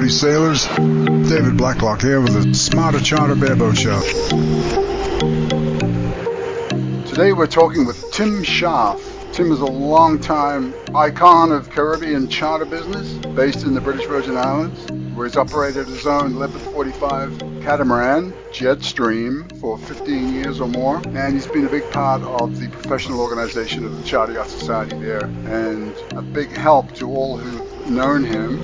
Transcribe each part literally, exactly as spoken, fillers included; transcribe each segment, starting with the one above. Pardey sailors. David Blacklock here with the Smarter Charter Bareboat Show. Today we're talking with Tim Scharf. Tim is a long-time icon of Caribbean charter business based in the British Virgin Islands, where he's operated his own Leopard forty-five catamaran, Jetstream, for fifteen years or more, and he's been a big part of the professional organization of the Charter Yacht Society there, and a big help to all who've known him.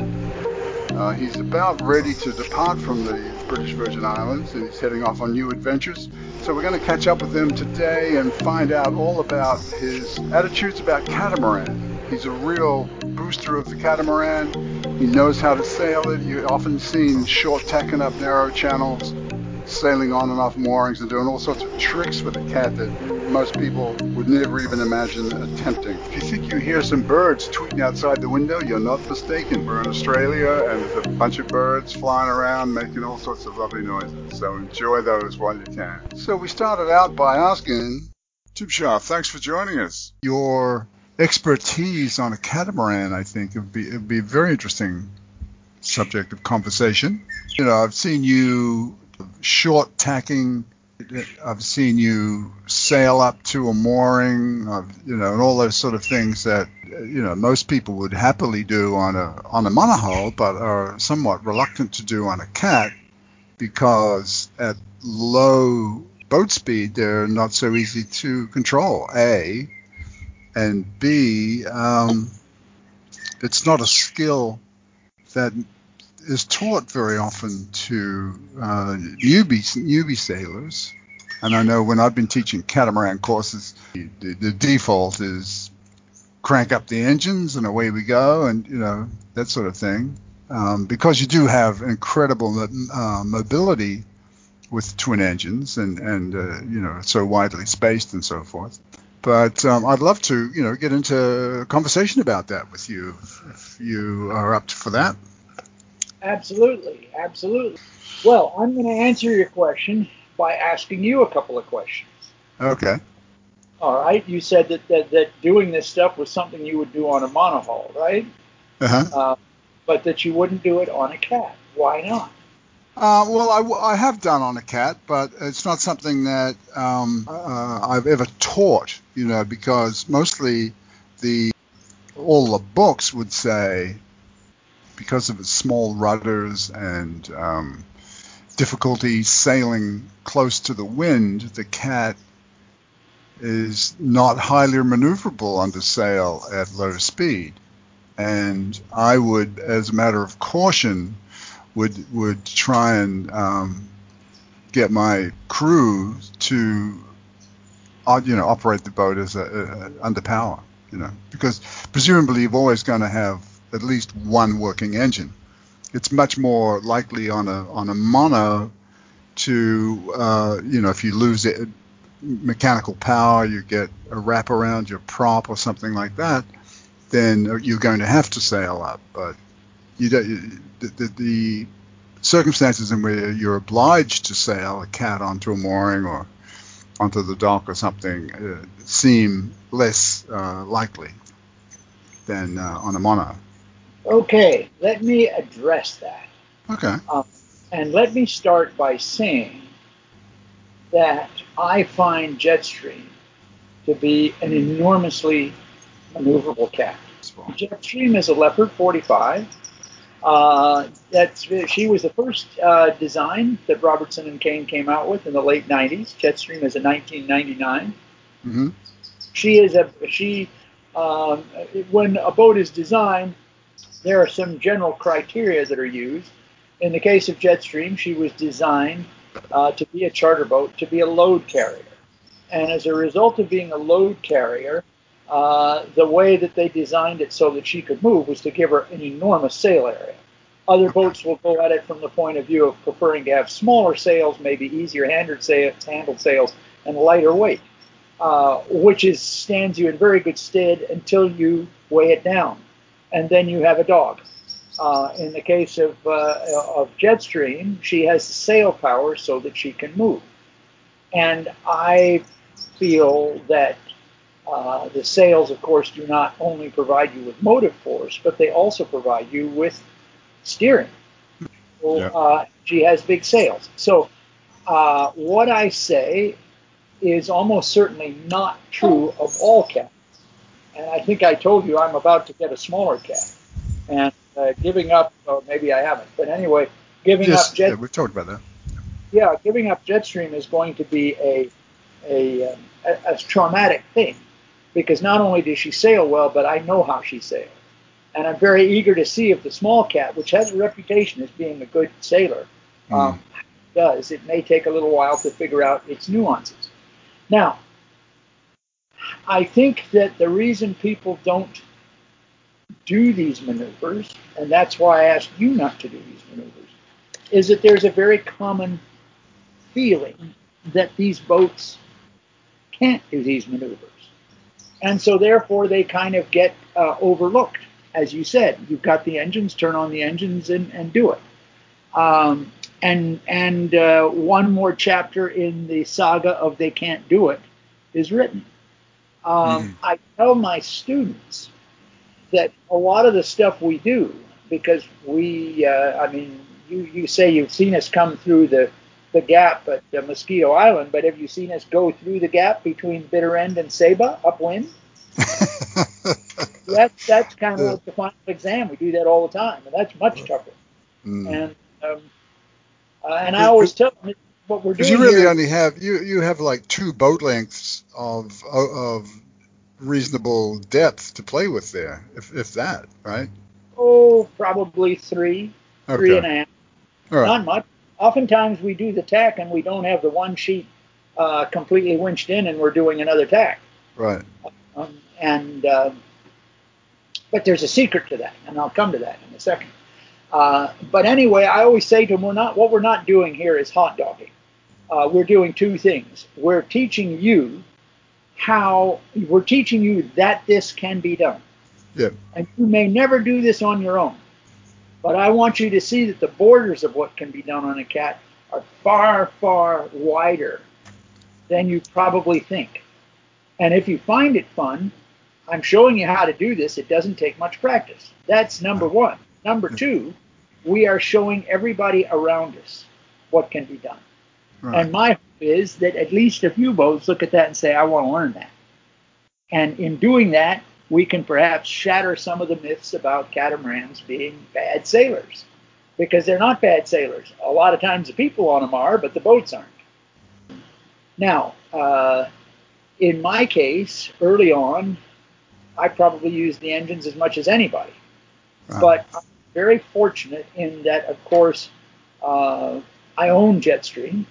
Uh, he's about ready to depart from the British Virgin Islands, and he's heading off on new adventures. So we're going to catch up with him today and find out all about his attitudes about catamaran. He's a real booster of the catamaran. He knows how to sail it. You've often seen short tacking up narrow channels, sailing on and off moorings, and doing all sorts of tricks with a cat that most people would never even imagine attempting. If you think you hear some birds tweeting outside the window, you're not mistaken. We're in Australia, and there's a bunch of birds flying around making all sorts of lovely noises, so enjoy those while you can. So we started out by asking Tim Scharf, thanks for joining us. Your expertise on a catamaran, I think, would be, it'd be a very interesting subject of conversation. You know, I've seen you short tacking, I've seen you sail up to a mooring, I've, you know, and all those sort of things that, you know, most people would happily do on a on a monohull, but are somewhat reluctant to do on a cat because at low boat speed they're not so easy to control. A and B, um, it's not a skill that is taught very often to uh, newbies, newbie sailors. And I know when I've been teaching catamaran courses, the, the default is crank up the engines and away we go, and, you know, that sort of thing. Um, because you do have incredible uh, mobility with twin engines and, and uh, you know, so widely spaced and so forth. But um, I'd love to, you know, get into a conversation about that with you if you are up for that. Absolutely, absolutely. Well, I'm going to answer your question by asking you a couple of questions. Okay. All right. You said that that, that doing this stuff was something you would do on a monohull, right? Uh-huh. Uh, but that you wouldn't do it on a cat. Why not? Uh, well, I, w- I have done on a cat, but it's not something that um, uh, I've ever taught, you know, because mostly the all the books would say, because of its small rudders and um, difficulty sailing close to the wind, the cat is not highly maneuverable under sail at low speed. And I would, as a matter of caution, would would try and um, get my crew to, uh, you know, operate the boat as a, a, under power, you know, because presumably you're always going to have at least one working engine. It's much more likely on a on a mono to, uh, you know, if you lose it, mechanical power, you get a wrap around your prop or something like that, then you're going to have to sail up. But you don't, you, the, the circumstances in where you're obliged to sail a cat onto a mooring or onto the dock or something uh, seem less uh, likely than uh, on a mono. Okay, let me address that. Okay. Um, and let me start by saying that I find Jetstream to be an enormously maneuverable cat. Jetstream is a Leopard forty-five. Uh, that's she was the first uh, design that Robertson and Caine came out with in the late nineties. Jetstream is a nineteen ninety-nine. Mm-hmm. She is a she. Um, when a boat is designed, there are some general criteria that are used. In the case of Jetstream, she was designed uh, to be a charter boat, to be a load carrier. And as a result of being a load carrier, uh, the way that they designed it so that she could move was to give her an enormous sail area. Other boats will go at it from the point of view of preferring to have smaller sails, maybe easier handled sails, and lighter weight, uh, which is stands you in very good stead until you weigh it down. And then you have a dog. Uh, in the case of, uh, of Jetstream, she has sail power so that she can move. And I feel that uh, the sails, of course, do not only provide you with motive force, but they also provide you with steering. example, yeah. uh, she has big sails. So uh, what I say is almost certainly not true of all cats. And I think I told you I'm about to get a smaller cat. And uh, giving up, or maybe I haven't, but anyway, giving yes, up Jetstream. Yeah, we've talked about that. Yeah, giving up Jetstream is going to be a, a, um, a, a traumatic thing, because not only does she sail well, but I know how she sails. And I'm very eager to see if the small cat, which has a reputation as being a good sailor, mm. um, does. It may take a little while to figure out its nuances. Now, I think that the reason people don't do these maneuvers, and that's why I asked you not to do these maneuvers, is that there's a very common feeling that these boats can't do these maneuvers. And so therefore they kind of get uh, overlooked. As you said, you've got the engines, turn on the engines and, and do it. Um, and and uh, one more chapter in the saga of they can't do it is written. Um, mm. I tell my students that a lot of the stuff we do, because we, uh, I mean, you, you say you've seen us come through the, the gap at the Mosquito Island, but have you seen us go through the gap between Bitter End and Saba upwind? That, that's kind of like the final exam. We do that all the time, and that's much tougher. Mm. And um, uh, and I always tell them what we're doing. You really here. only have you, you have like two boat lengths of of reasonable depth to play with there, if if that, right? Oh, probably three, okay. three and a half. All right. Not much. Oftentimes we do the tack and we don't have the one sheet uh, completely winched in, and we're doing another tack. Right. Um, and uh, But there's a secret to that, and I'll come to that in a second. Uh, but anyway, I always say to them, we're not, what we're not doing here is hot dogging. Uh, we're doing two things. We're teaching you how, we're teaching you that this can be done. Yeah. And you may never do this on your own. But I want you to see that the borders of what can be done on a cat are far, far wider than you probably think. And if you find it fun, I'm showing you how to do this. It doesn't take much practice. That's number one. Number two, we are showing everybody around us what can be done. Right. And my hope is that at least a few boats look at that and say, I want to learn that. And in doing that, we can perhaps shatter some of the myths about catamarans being bad sailors, because they're not bad sailors. A lot of times the people on them are, but the boats aren't. Now, uh, in my case, early on, I probably use the engines as much as anybody. Wow. But I'm very fortunate in that, of course, uh, I own Jetstream.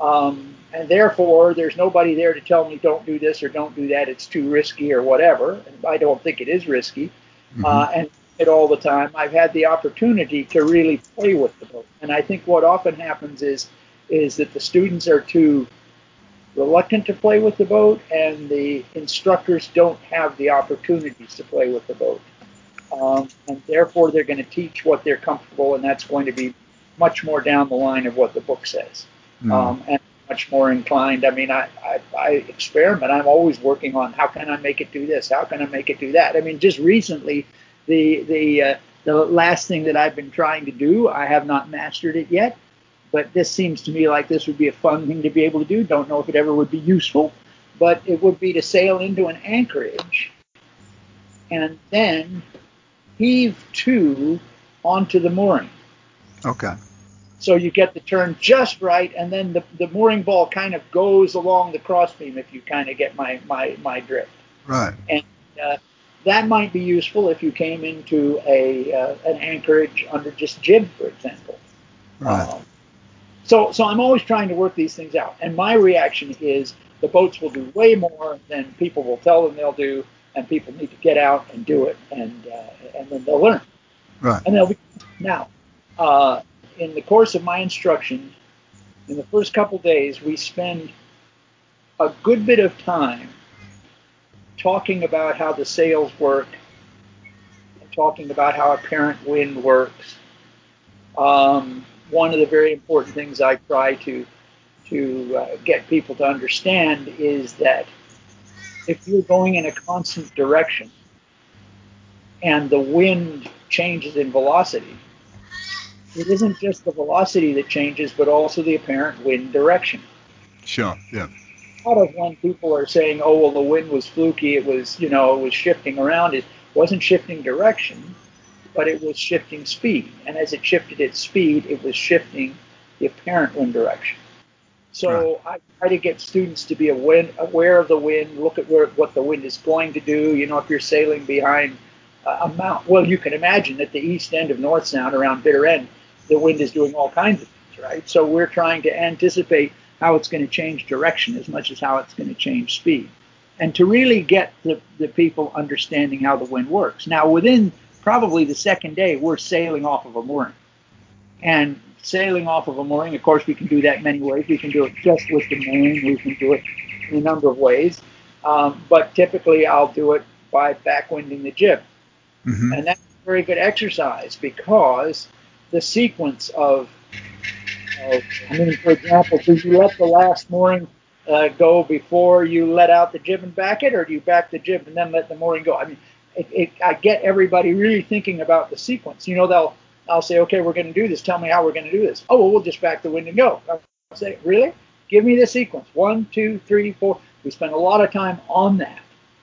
Um, and therefore, there's nobody there to tell me don't do this or don't do that. It's too risky or whatever. And I don't think it is risky. Mm-hmm. Uh, and it all the time. I've had the opportunity to really play with the boat. And I think what often happens is, is that the students are too reluctant to play with the boat, and the instructors don't have the opportunities to play with the boat. Um, and therefore, they're going to teach what they're comfortable, and that's going to be much more down the line of what the book says. Mm. Um, and much more inclined. I mean, I, I, I experiment. I'm always working on how can I make it do this? How can I make it do that? I mean, just recently, the, the, uh, the last thing that I've been trying to do, I have not mastered it yet. But this seems to me like this would be a fun thing to be able to do. Don't know if it ever would be useful, but it would be to sail into an anchorage and then heave to onto the mooring. Okay. So you get the turn just right, and then the, the mooring ball kind of goes along the crossbeam, if you kind of get my, my, my drift. Right. And uh, that might be useful if you came into a uh, an anchorage under just jib, for example. Right. Um, So so I'm always trying to work these things out. And my reaction is the boats will do way more than people will tell them they'll do, and people need to get out and do it, and uh, and then they'll learn. Right. And they'll be, now, uh, in the course of my instruction, in the first couple days, we spend a good bit of time talking about how the sails work, and talking about how apparent wind works. Um... One of the very important things I try to to uh, get people to understand is that if you're going in a constant direction and the wind changes in velocity, it isn't just the velocity that changes, but also the apparent wind direction. Sure, yeah. A lot of when people are saying, oh, well, the wind was fluky, it was, you know, it was shifting around. It wasn't shifting direction, but it was shifting speed. And as it shifted its speed, it was shifting the apparent wind direction. So right. I try to get students to be aware, aware of the wind, look at where, what the wind is going to do. You know, if you're sailing behind a mountain, well, you can imagine at the east end of North Sound around Bitter End, the wind is doing all kinds of things, right? So we're trying to anticipate how it's going to change direction as much as how it's going to change speed. And to really get the, the people understanding how the wind works. Now, within probably the second day, we're sailing off of a mooring. And sailing off of a mooring, of course, we can do that many ways. We can do it just with the mooring. We can do it in a number of ways. Um, but typically, I'll do it by backwinding the jib. Mm-hmm. And that's a very good exercise because the sequence of, of I mean, for example, do you let the last mooring uh, go before you let out the jib and back it, or do you back the jib and then let the mooring go? I mean, it, it, I get everybody really thinking about the sequence. You know, they'll I'll say, okay, we're going to do this. Tell me how we're going to do this. Oh, well, we'll just back the wind and go. I'll say, really? Give me the sequence. One, two, three, four. We spend a lot of time on that.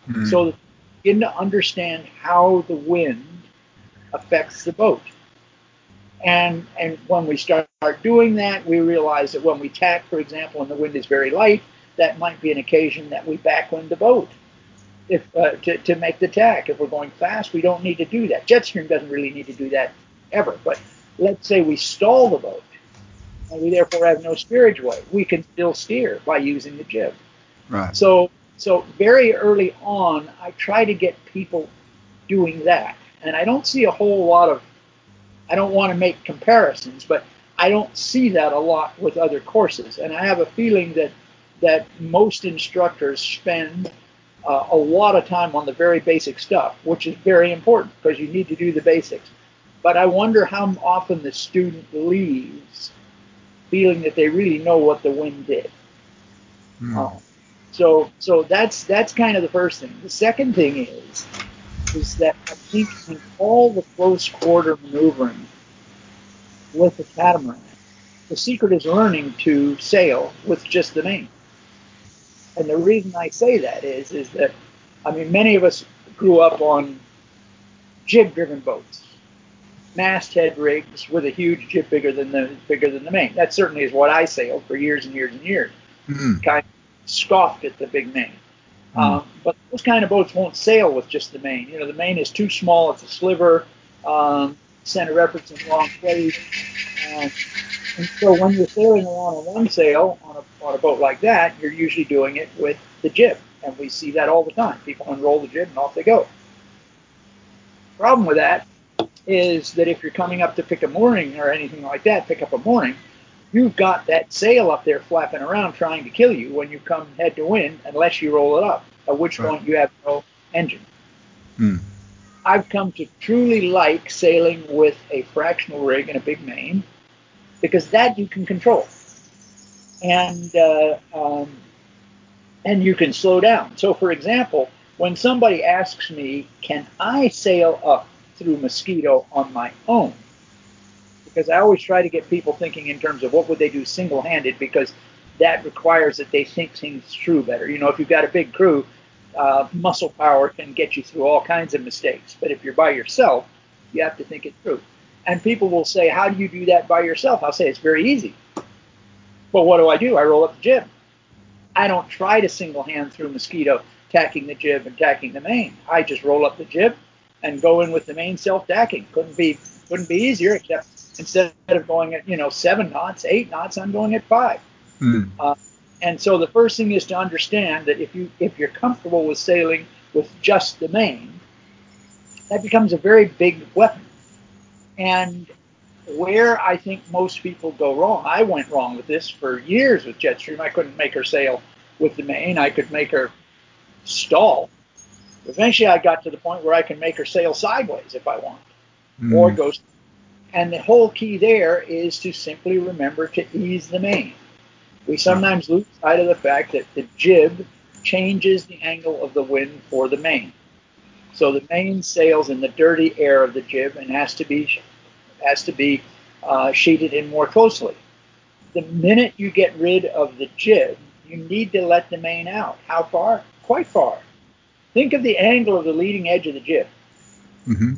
Mm-hmm. So that you begin to understand how the wind affects the boat. And and when we start doing that, we realize that when we tack, for example, and the wind is very light, that might be an occasion that we backwind the boat if uh, to, to make the tack. If we're going fast, we don't need to do that. Jetstream doesn't really need to do that ever, but let's say we stall the boat and we therefore have no steerage way. We can still steer by using the jib. Right. So so very early on, I try to get people doing that, and I don't see a whole lot of. I don't want to make comparisons, but I don't see that a lot with other courses, and I have a feeling that that most instructors spend uh, a lot of time on the very basic stuff, which is very important because you need to do the basics. But I wonder how often the student leaves feeling that they really know what the wind did. Mm. Uh, so so that's that's kind of the first thing. The second thing is, is that I think in all the close quarter maneuvering with the catamaran, the secret is learning to sail with just the main. And the reason I say that is, is that, I mean, many of us grew up on jib-driven boats. Masthead rigs with a huge jib bigger than the bigger than the main. That certainly is what I sailed for years and years and years. Mm-hmm. Kind of scoffed at the big main. Mm-hmm. Um, but those kind of boats won't sail with just the main. You know, the main is too small. It's a sliver. Um, center of effort's in the wrong place. Um, and so when you're sailing around on one sail on a on a boat like that, you're usually doing it with the jib, and we see that all the time. People unroll the jib and off they go. Problem with that is that if you're coming up to pick a mooring or anything like that, pick up a mooring, you've got that sail up there flapping around trying to kill you when you come head to wind unless you roll it up, at which right. point you have no engine. Hmm. I've come to truly like sailing with a fractional rig and a big main because that you can control. And, uh, um, and you can slow down. So, for example, when somebody asks me, can I sail up through Mosquito on my own, because I always try to get people thinking in terms of what would they do single-handed, because that requires that they think things through better. You know, if you've got a big crew, uh, muscle power can get you through all kinds of mistakes, but if you're by yourself, you have to think it through. And people will say, how do you do that by yourself? I'll say, it's very easy. But what do I do? I roll up the jib. I don't try to single-hand through Mosquito, tacking the jib and tacking the main. I just roll up the jib and go in with the main self-tacking. Couldn't be couldn't be easier, except instead of going at, you know, seven knots, eight knots, I'm going at five. Mm. Uh, and so the first thing is to understand that if, you, if you're comfortable with sailing with just the main, that becomes a very big weapon. And where I think most people go wrong, I went wrong with this for years with Jetstream. I couldn't make her sail with the main. I could make her stall. Eventually, I got to the point where I can make her sail sideways if I want, mm. or go. And the whole key there is to simply remember to ease the main. We sometimes lose sight of the fact that the jib changes the angle of the wind for the main. So the main sails in the dirty air of the jib and has to be has to be uh, shaded in more closely. The minute you get rid of the jib, you need to let the main out. How far? Quite far. Think of the angle of the leading edge of the jib. Mm-hmm.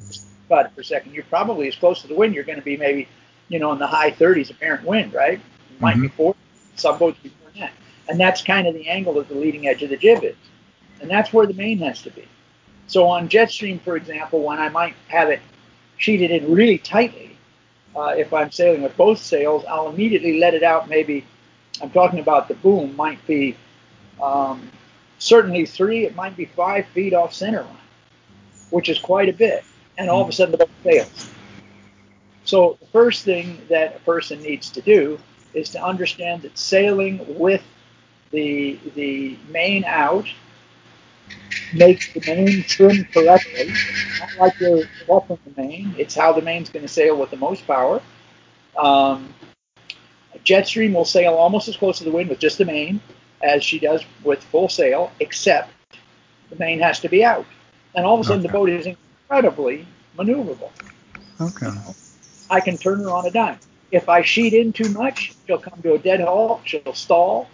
But for a second, you're probably as close to the wind. You're going to be maybe, you know, in the high thirties apparent wind, right? It might mm-hmm. be forty. Some boats before that. And that's kind of the angle of the leading edge of the jib is. And that's where the main has to be. So on Jetstream, for example, when I might have it sheeted in really tightly, uh, if I'm sailing with both sails, I'll immediately let it out maybe, I'm talking about the boom, might be um, certainly three, it might be five feet off center line, which is quite a bit. And all of a sudden the boat fails. So the first thing that a person needs to do is to understand that sailing with the the main out makes the main trim correctly. Not like you're buffing the main. It's how the main's going to sail with the most power. Um, Jetstream will sail almost as close to the wind with just the main as she does with full sail, except the main has to be out. And all of a sudden okay. the boat is incredibly maneuverable. Okay. I can turn her on a dime. If I sheet in too much, she'll come to a dead halt, she'll stall,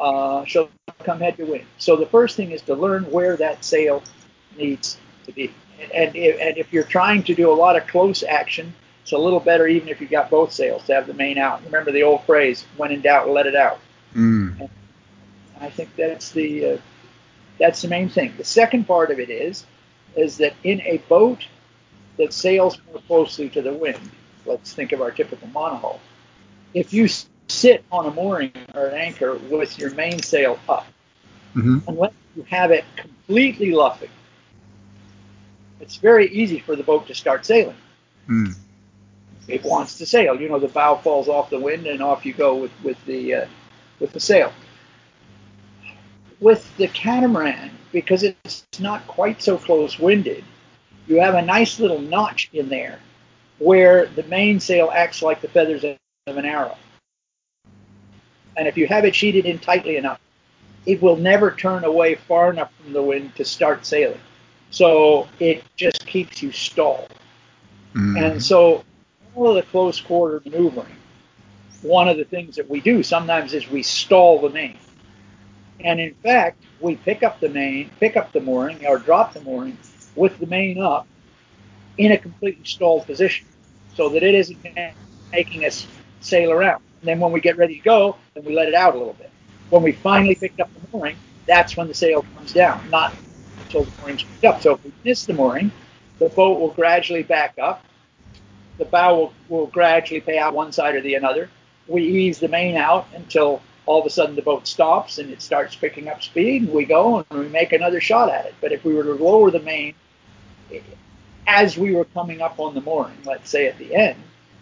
uh, she'll come head to wind. So the first thing is to learn where that sail needs to be. And, and if you're trying to do a lot of close action, it's a little better even if you've got both sails to have the main out. Remember the old phrase, when in doubt, let it out. Mm. And I think that's the uh, that's the main thing. The second part of it is, is that in a boat that sails more closely to the wind, let's think of our typical monohull. If you sit on a mooring or an anchor with your mainsail up, mm-hmm. unless you have it completely luffing, it's very easy for the boat to start sailing. Mm. It wants to sail. You know, the bow falls off the wind and off you go with, with the uh, with the sail. With the catamaran, because it's not quite so close-winded, you have a nice little notch in there where the mainsail acts like the feathers of an arrow. And if you have it sheeted in tightly enough, it will never turn away far enough from the wind to start sailing. So it just keeps you stalled. Mm-hmm. And so all of the close quarter maneuvering, one of the things that we do sometimes is we stall the main. And in fact, we pick up the main, pick up the mooring, or drop the mooring with the main up, in a completely stalled position so that it isn't making us sail around. And then when we get ready to go, then we let it out a little bit. When we finally picked up the mooring, that's when the sail comes down, not until the mooring's picked up. So if we miss the mooring, the boat will gradually back up. The bow will, will gradually pay out one side or the other. We ease the main out until all of a sudden the boat stops and it starts picking up speed, and we go and we make another shot at it. But if we were to lower the main, it, as we were coming up on the mooring, let's say at the end,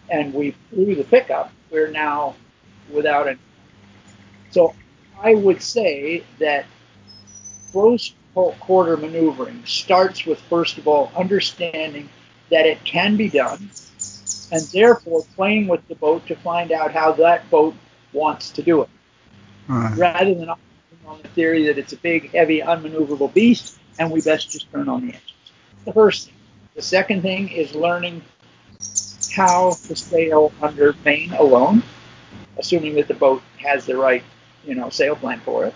and we blew the pickup, we're now without it. So I would say that close quarter maneuvering starts with, first of all, understanding that it can be done, and therefore playing with the boat to find out how that boat wants to do it. Right. Rather than on the theory that it's a big, heavy, unmaneuverable beast, and we best just turn on the engines. The first thing. The second thing is learning how to sail under main alone, assuming that the boat has the right, you know, sail plan for it.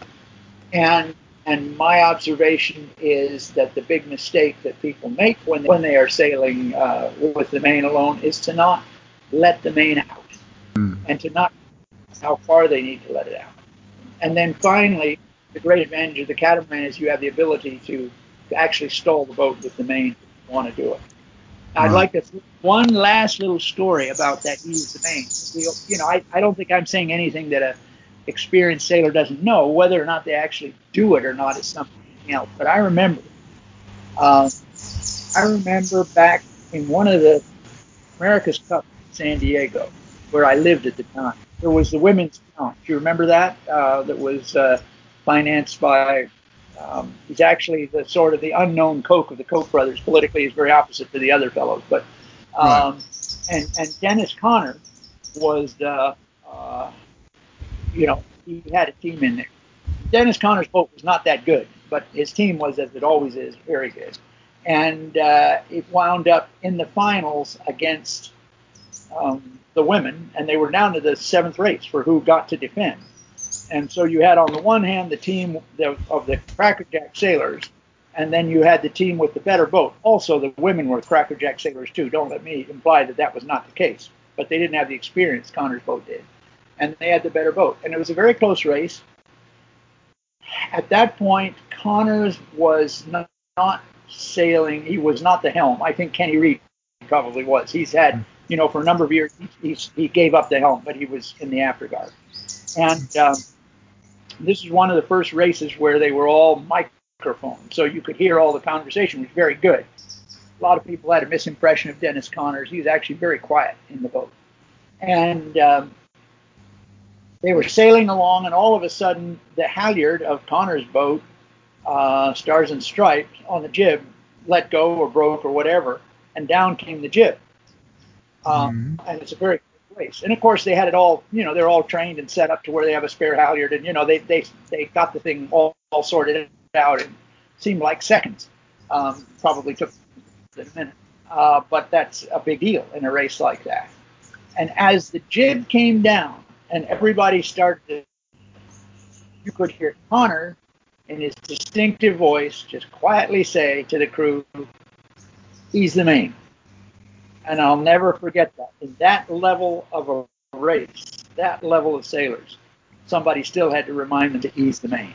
And and my observation is that the big mistake that people make when they, when they are sailing uh, with the main alone is to not let the main out mm. and to not how far they need to let it out. And then finally, the great advantage of the catamaran is you have the ability to, to actually stall the boat with the main. Want to do it. I'd like to one last little story about that ease of the main. You know, I, I don't think I'm saying anything that a experienced sailor doesn't know. Whether or not they actually do it or not is something else. But I remember, um, I remember back in one of the America's Cup in San Diego, where I lived at the time. There was the Women's Challenge. Do you remember that? Uh, that was uh, financed by. Um, he's actually the sort of the unknown Koch of the Koch brothers. Politically, he's very opposite to the other fellows. But um, and and Dennis Conner was uh, uh, you know he had a team in there. Dennis Conner's boat was not that good, but his team was, as it always is, very good. And uh, it wound up in the finals against um, the women, and they were down to the seventh race for who got to defend. And so you had, on the one hand, the team of the Cracker Jack sailors, and then you had the team with the better boat. Also, the women were Cracker Jack sailors, too. Don't let me imply that that was not the case. But they didn't have the experience. Connor's boat did. And they had the better boat. And it was a very close race. At that point, Connor's was not, not sailing. He was not the helm. I think Kenny Reed probably was. He's had, you know, for a number of years, he, he gave up the helm, but he was in the afterguard. And um, this is one of the first races where they were all microphones, so you could hear all the conversation, which was very good. A lot of people had a misimpression of Dennis Conner. He's actually very quiet in the boat. And um, they were sailing along, and all of a sudden, the halyard of Connor's boat, uh, Stars and Stripes, on the jib, let go or broke or whatever, and down came the jib. Um, mm-hmm. And it's a very race. And of course, they had it all, you know, they're all trained and set up to where they have a spare halyard, and, you know, they they, they got the thing all, all sorted out, and seemed like seconds. Um, probably took a minute. Uh, but that's a big deal in a race like that. And as the jib came down and everybody started, you could hear Connor in his distinctive voice just quietly say to the crew, "He's the main." And I'll never forget that. In that level of a race, that level of sailors, somebody still had to remind them to ease the main.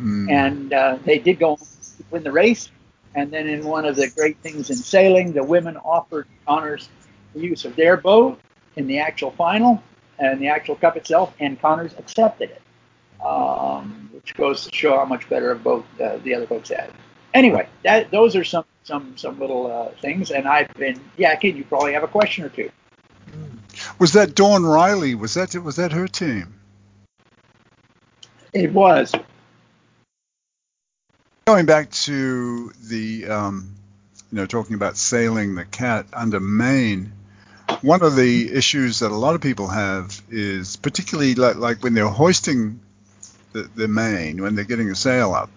Mm. And uh, they did go on to win the race. And then in one of the great things in sailing, the women offered Connor's the use of their boat in the actual final and the actual cup itself, and Connor's accepted it, um, which goes to show how much better a boat uh, the other folks had. Anyway, that, those are some some some little uh, things, and I've been yeah, kid. You probably have a question or two. Was that Dawn Riley? Was that was that her team? It was. Going back to the um, you know talking about sailing the cat under Maine, one of the issues that a lot of people have is particularly like, like when they're hoisting the, the Maine, when they're getting a sail up.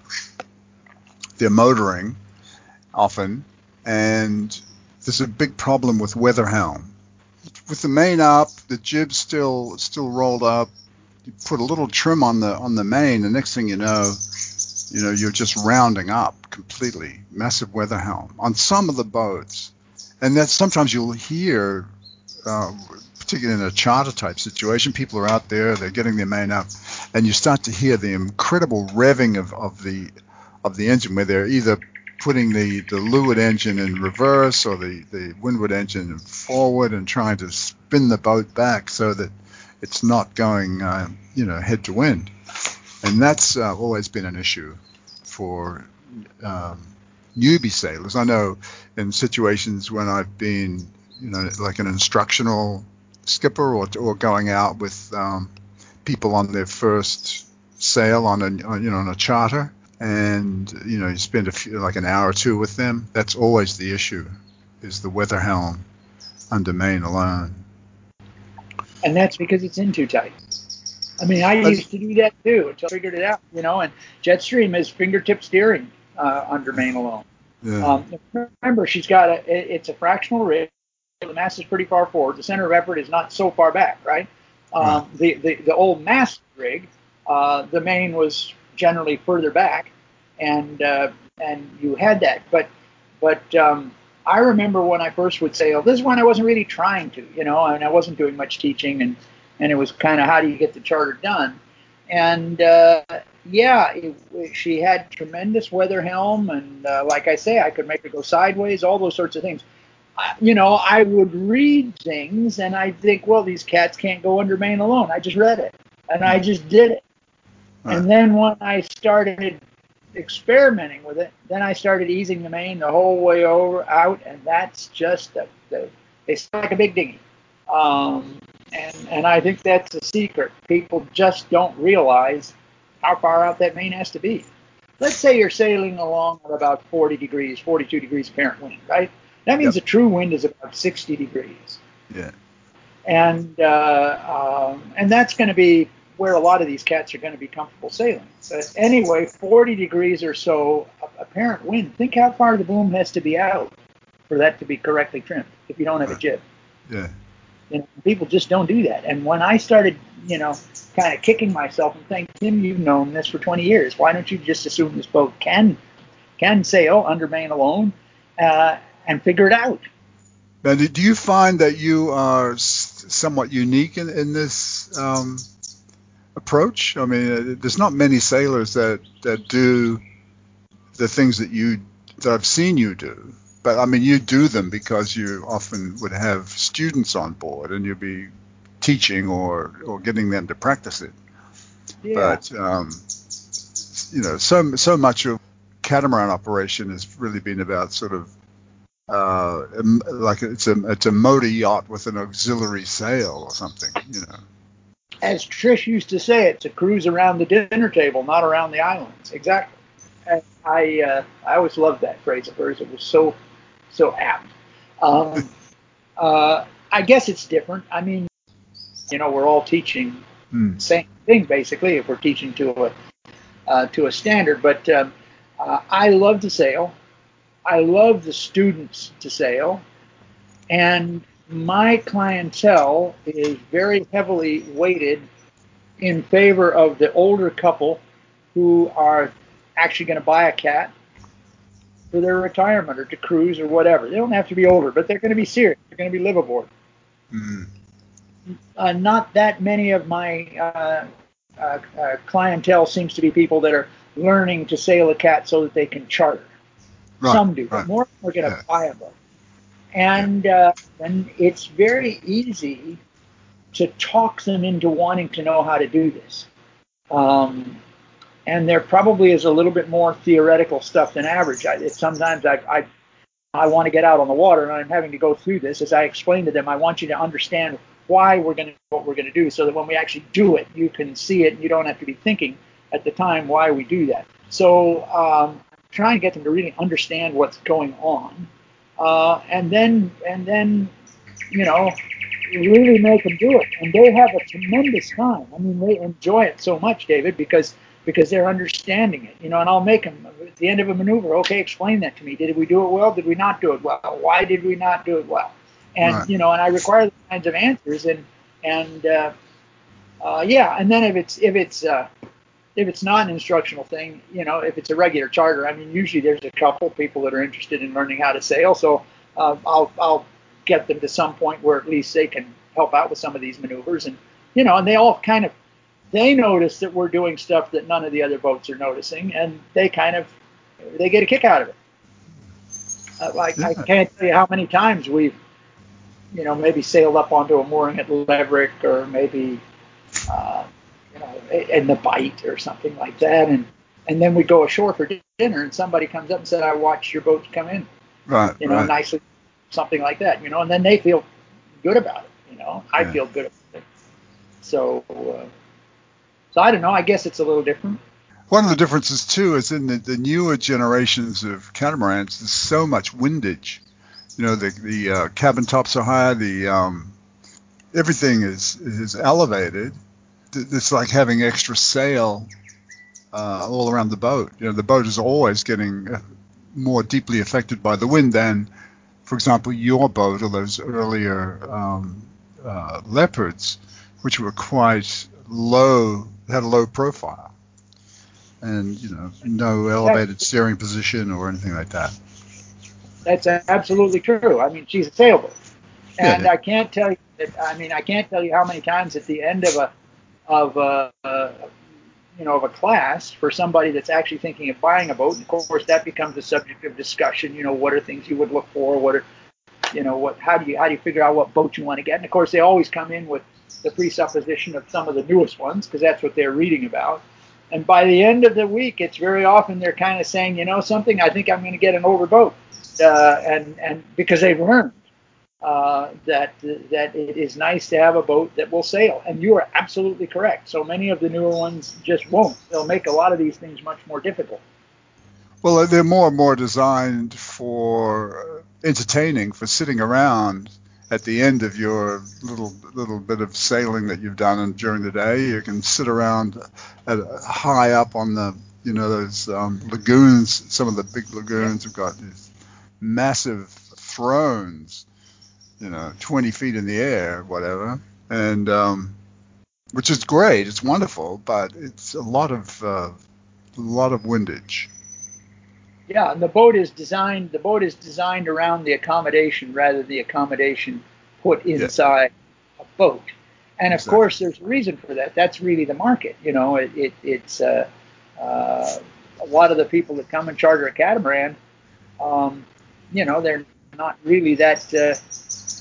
They're motoring often, and there's a big problem with weather helm. With the main up, the jib still still rolled up. You put a little trim on the on the main, the next thing you know, you know you're just rounding up completely. Massive weather helm on some of the boats, and that's sometimes you'll hear, uh, particularly in a charter type situation, people are out there, they're getting their main up, and you start to hear the incredible revving of of the of the engine, where they're either putting the, the leeward engine in reverse or the, the windward engine forward and trying to spin the boat back so that it's not going, uh, you know, head to wind. And that's uh, always been an issue for um, newbie sailors. I know in situations when I've been, you know, like an instructional skipper or, or going out with um, people on their first sail on a, on, you know, on a charter, and you know you spend a few, like an hour or two with them. That's always the issue, is the weather helm under Maine alone. And that's because it's in too tight. I mean, I that's, used to do that too until I figured it out, you know. And Jetstream is fingertip steering uh, under Maine alone. Yeah. Um, remember, she's got a it's a fractional rig. The mast is pretty far forward. The center of effort is not so far back, right? Um, yeah. the, the the old mast rig, uh, the Maine was generally further back, and uh, and you had that. But but um, I remember when I first would sail, this is when I wasn't really trying to, you know, and I wasn't doing much teaching, and, and it was kind of how do you get the charter done? And uh, yeah, it, it, she had tremendous weather helm, and uh, like I say, I could make her go sideways, all those sorts of things. I, you know, I would read things, and I'd think, well, these cats can't go under Maine alone. I just read it, and I just did it. And then when I started experimenting with it, then I started easing the main the whole way over out, and that's just the, the it's like a big dinghy. Um, and and I think that's the secret. People just don't realize how far out that main has to be. Let's say you're sailing along at about forty degrees, forty-two degrees apparent wind, right? That means yep. The true wind is about sixty degrees. Yeah. And uh, um, and that's going to be where a lot of these cats are going to be comfortable sailing. But anyway, forty degrees or so apparent wind. Think how far the boom has to be out for that to be correctly trimmed if you don't have a jib. Yeah. You know, people just don't do that. And when I started, you know, kind of kicking myself and saying, Tim, you've known this for twenty years. Why don't you just assume this boat can can sail under Maine alone uh, and figure it out? Now, do you find that you are somewhat unique in, in this um, approach? I mean, there's not many sailors that, that do the things that you that I've seen you do. But, I mean, you do them because you often would have students on board and you'd be teaching or, or getting them to practice it. Yeah. But, um, you know, so so much of catamaran operation has really been about sort of uh, like it's a, it's a motor yacht with an auxiliary sail or something, you know. As Trish used to say, it's a cruise around the dinner table, not around the islands. Exactly. And I uh, I always loved that phrase of hers. It was so so apt. Um, uh, I guess it's different. I mean, you know, we're all teaching hmm. the same thing basically if we're teaching to a uh, to a standard. But um, uh, I love to sail. I love the students to sail, and my clientele is very heavily weighted in favor of the older couple who are actually going to buy a cat for their retirement or to cruise or whatever. They don't have to be older, but they're going to be serious. They're going to be live aboard. Mm-hmm. Uh, not that many of my uh, uh, uh, clientele seems to be people that are learning to sail a cat so that they can charter. Right, Some do. Right. More are going to yeah. buy a boat. And, yeah. uh, and it's very easy to talk them into wanting to know how to do this. Um, And there probably is a little bit more theoretical stuff than average. I, it, sometimes I, I I want to get out on the water, and I'm having to go through this. As I explain to them, I want you to understand why we're going to what we're going to do, so that when we actually do it, you can see it, and you don't have to be thinking at the time why we do that. So um, try and get them to really understand what's going on, uh, and then and then you know really make them do it. And they have a tremendous time. I mean, they enjoy it so much, David, because because they're understanding it, you know, and I'll make them, at the end of a maneuver, okay, explain that to me. Did we do it well? Did we not do it well? Why did we not do it well? And, right. you know, and I require those kinds of answers, and, and uh, uh, yeah, and then if it's, if it's, uh, if it's not an instructional thing, you know, if it's a regular charter, I mean, usually there's a couple people that are interested in learning how to sail, so uh, I'll, I'll get them to some point where at least they can help out with some of these maneuvers, and, you know, and they all kind of, they notice that we're doing stuff that none of the other boats are noticing, and they kind of, they get a kick out of it. Uh, like yeah. I can't tell you how many times we've, you know, maybe sailed up onto a mooring at Leverick or maybe, uh, you know, in the Bight or something like that, and, and then we go ashore for dinner, and somebody comes up and said, I watched your boats come in. Right, You know, right. nicely, something like that, you know, and then they feel good about it, you know. I yeah. feel good about it. So... Uh, So I don't know. I guess it's a little different. One of the differences, too, is in the, the newer generations of catamarans, there's so much windage. You know, the, the uh, cabin tops are higher. The um, everything is is elevated. It's like having extra sail uh, all around the boat. You know, the boat is always getting more deeply affected by the wind than, for example, your boat or those earlier um, uh, Leopards, which were quite low. Had a low profile, and you know, no elevated steering position or anything like that. That's absolutely true. I mean, she's a sailboat, and yeah, yeah. I can't tell you. That, I mean, I can't tell you how many times at the end of a, of a, uh, you know, of a class for somebody that's actually thinking of buying a boat. And of course, that becomes a subject of discussion. You know, what are things you would look for? What are, you know, what? How do you how do you figure out what boat you want to get? And of course, they always come in with the presupposition of some of the newest ones, because that's what they're reading about. And by the end of the week, it's very often they're kind of saying, you know, something, I think I'm going to get an overboat. Uh, and, and because they've learned uh, that that it is nice to have a boat that will sail. And you are absolutely correct. So many of the newer ones just won't. They'll make a lot of these things much more difficult. Well, they're more and more designed for entertaining, for sitting around. At the end of your little little bit of sailing that you've done during the day, you can sit around at, high up on the, you know, those um, lagoons. Some of the big lagoons have got these massive thrones you know, twenty feet in the air, whatever. And, um, which is great. It's wonderful, but it's a lot of, uh, a lot of windage. Yeah. And the boat is designed, the boat is designed around the accommodation rather than the accommodation put inside yeah. a boat. And of exactly. course there's a reason for that. That's really the market. You know, it, it it's, uh, uh, a lot of the people that come and charter a catamaran, um, you know, they're not really that uh,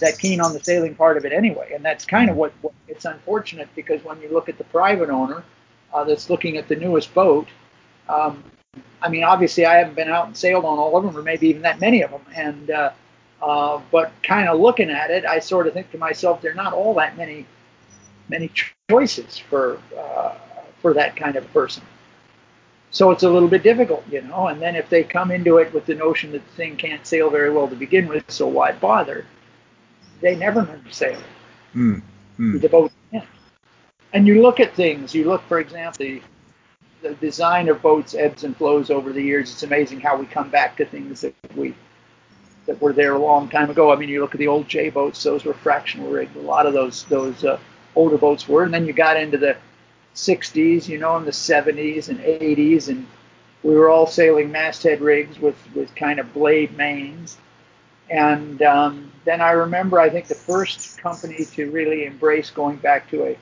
that keen on the sailing part of it anyway. And that's kind of what, what it's unfortunate, because when you look at the private owner uh, that's looking at the newest boat, um, I mean, obviously I haven't been out and sailed on all of them, or maybe even that many of them. And uh, uh, but kind of looking at it, I sort of think to myself, there are not all that many many choices for uh, for that kind of person. So it's a little bit difficult, you know, and then if they come into it with the notion that the thing can't sail very well to begin with, so why bother? They never learn to sail. Mm, mm. The boat can't. And you look at things. You look, for example, the, the design of boats ebbs and flows over the years. It's amazing how we come back to things that we that were there a long time ago. I mean, you look at the old J boats. Those were fractional rigged. A lot of those, those uh, older boats were. And then you got into the sixties, you know, in the seventies and eighties, and we were all sailing masthead rigs with, with kind of blade mains. And um, then I remember, I think the first company to really embrace going back to a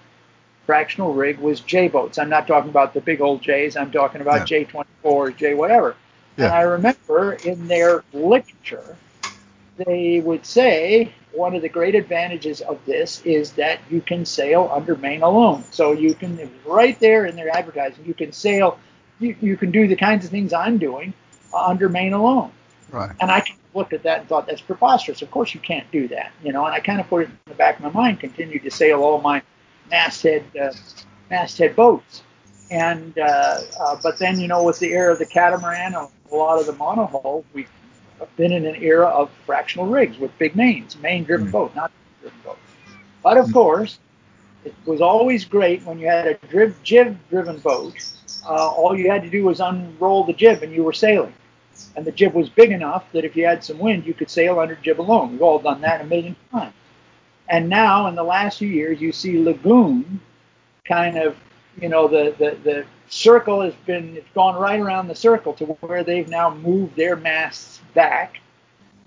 fractional rig was J boats. I'm not talking about the big old J's. I'm talking about yeah. J twenty-four, J whatever. Yeah. And I remember in their literature, they would say one of the great advantages of this is that you can sail under main alone. So you can, right there in their advertising, you can sail, you, you can do the kinds of things I'm doing uh, under main alone. Right. And I looked at that and thought, that's preposterous. Of course you can't do that, you know. And I kind of put it in the back of my mind, continued to sail all my masthead uh, masthead boats. And uh, uh, but then, you know, with the era of the catamaran, a lot of the monohull, we been in an era of fractional rigs with big mains, main-driven mm-hmm. boat, not driven boat. But, of mm-hmm. course, it was always great when you had a driv- jib-driven boat. Uh, all you had to do was unroll the jib, and you were sailing. And the jib was big enough that if you had some wind, you could sail under jib alone. We've all done that a million times. And now, in the last few years, you see Lagoon kind of, you know, the the, the circle has been, it's gone right around the circle to where they've now moved their masts back,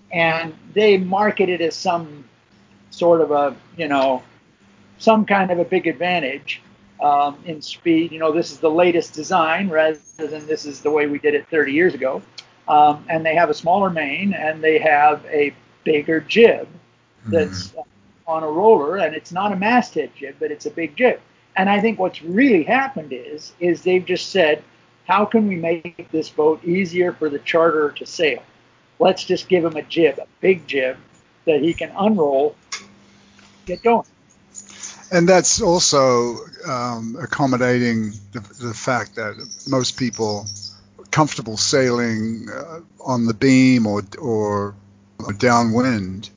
and they market it as some sort of a, you know, some kind of a big advantage um, in speed. You know, this is the latest design rather than this is the way we did it thirty years ago. Um, and they have a smaller main, and they have a bigger jib that's mm-hmm. on a roller, and it's not a masthead jib, but it's a big jib. And I think what's really happened is, is they've just said, how can we make this boat easier for the charterer to sail? Let's just give him a jib, a big jib, that he can unroll, get going. And that's also um, accommodating the, the fact that most people are comfortable sailing uh, on the beam or, or downwind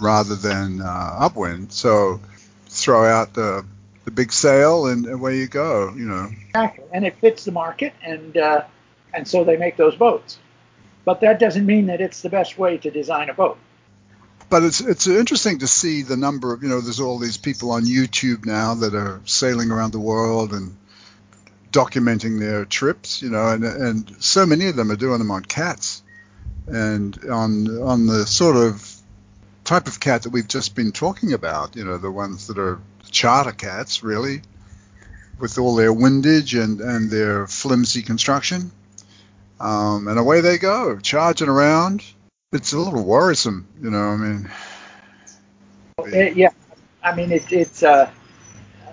rather than uh, upwind. So throw out the the big sail, and away you go, you know. Exactly, and it fits the market, and uh, and so they make those boats. But that doesn't mean that it's the best way to design a boat. But it's it's interesting to see the number of, you know, there's all these people on YouTube now that are sailing around the world and documenting their trips, you know, and and so many of them are doing them on cats, and on on the sort of type of cat that we've just been talking about, you know, the ones that are charter cats, really, with all their windage and, and their flimsy construction. Um, and away they go, charging around. It's a little worrisome, you know, I mean. It, yeah, I mean, it, it's uh, uh,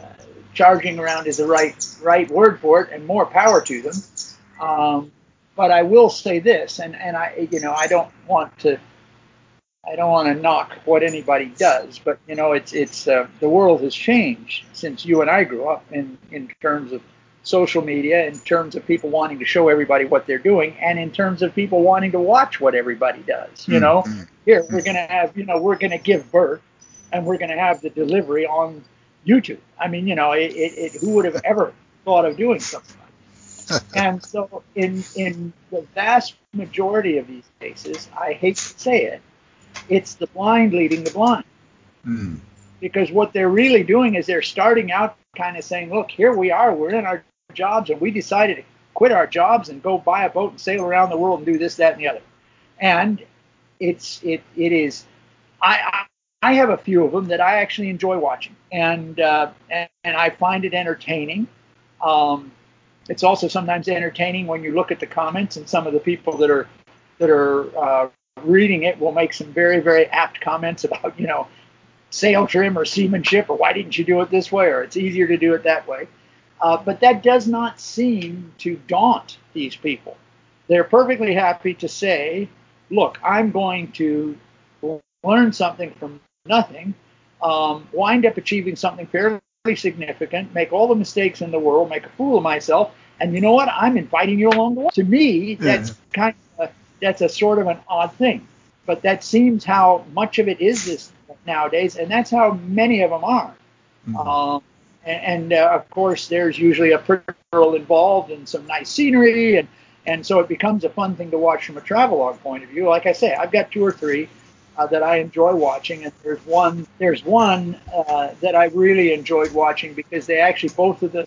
charging around is the right, right word for it, and more power to them. Um, but I will say this, and, and I, you know, I don't want to I don't want to knock what anybody does, but, you know, it's it's uh, the world has changed since you and I grew up in, in terms of social media, in terms of people wanting to show everybody what they're doing, and in terms of people wanting to watch what everybody does. You know, mm-hmm. here, we're going to have, you know, we're going to give birth, and we're going to have the delivery on YouTube. I mean, you know, it, it, it who would have ever thought of doing something like that? And so in, in the vast majority of these cases, I hate to say it, it's the blind leading the blind. Mm. Because what they're really doing is they're starting out kind of saying, look, here we are, we're in our jobs, and we decided to quit our jobs and go buy a boat and sail around the world and do this, that, and the other. And it's it it is I I have a few of them that I actually enjoy watching, and uh, and, and I find it entertaining. Um, it's also sometimes entertaining when you look at the comments, and some of the people that are that are uh, reading it will make some very, very apt comments about, you know, sail trim or seamanship, or why didn't you do it this way, or it's easier to do it that way. Uh, but that does not seem to daunt these people. They're perfectly happy to say, look, I'm going to learn something from nothing, um, wind up achieving something fairly significant, make all the mistakes in the world, make a fool of myself, and you know what? I'm inviting you along the way. To me, that's kind of a, that's a sort of an odd thing. But that seems how much of it is this nowadays, and that's how many of them are. Mm-hmm. Um, And, and uh, of course, there's usually a pretty girl involved and some nice scenery. And, and so it becomes a fun thing to watch from a travelogue point of view. Like I say, I've got two or three uh, that I enjoy watching. And there's one there's one uh, that I really enjoyed watching because they actually both of the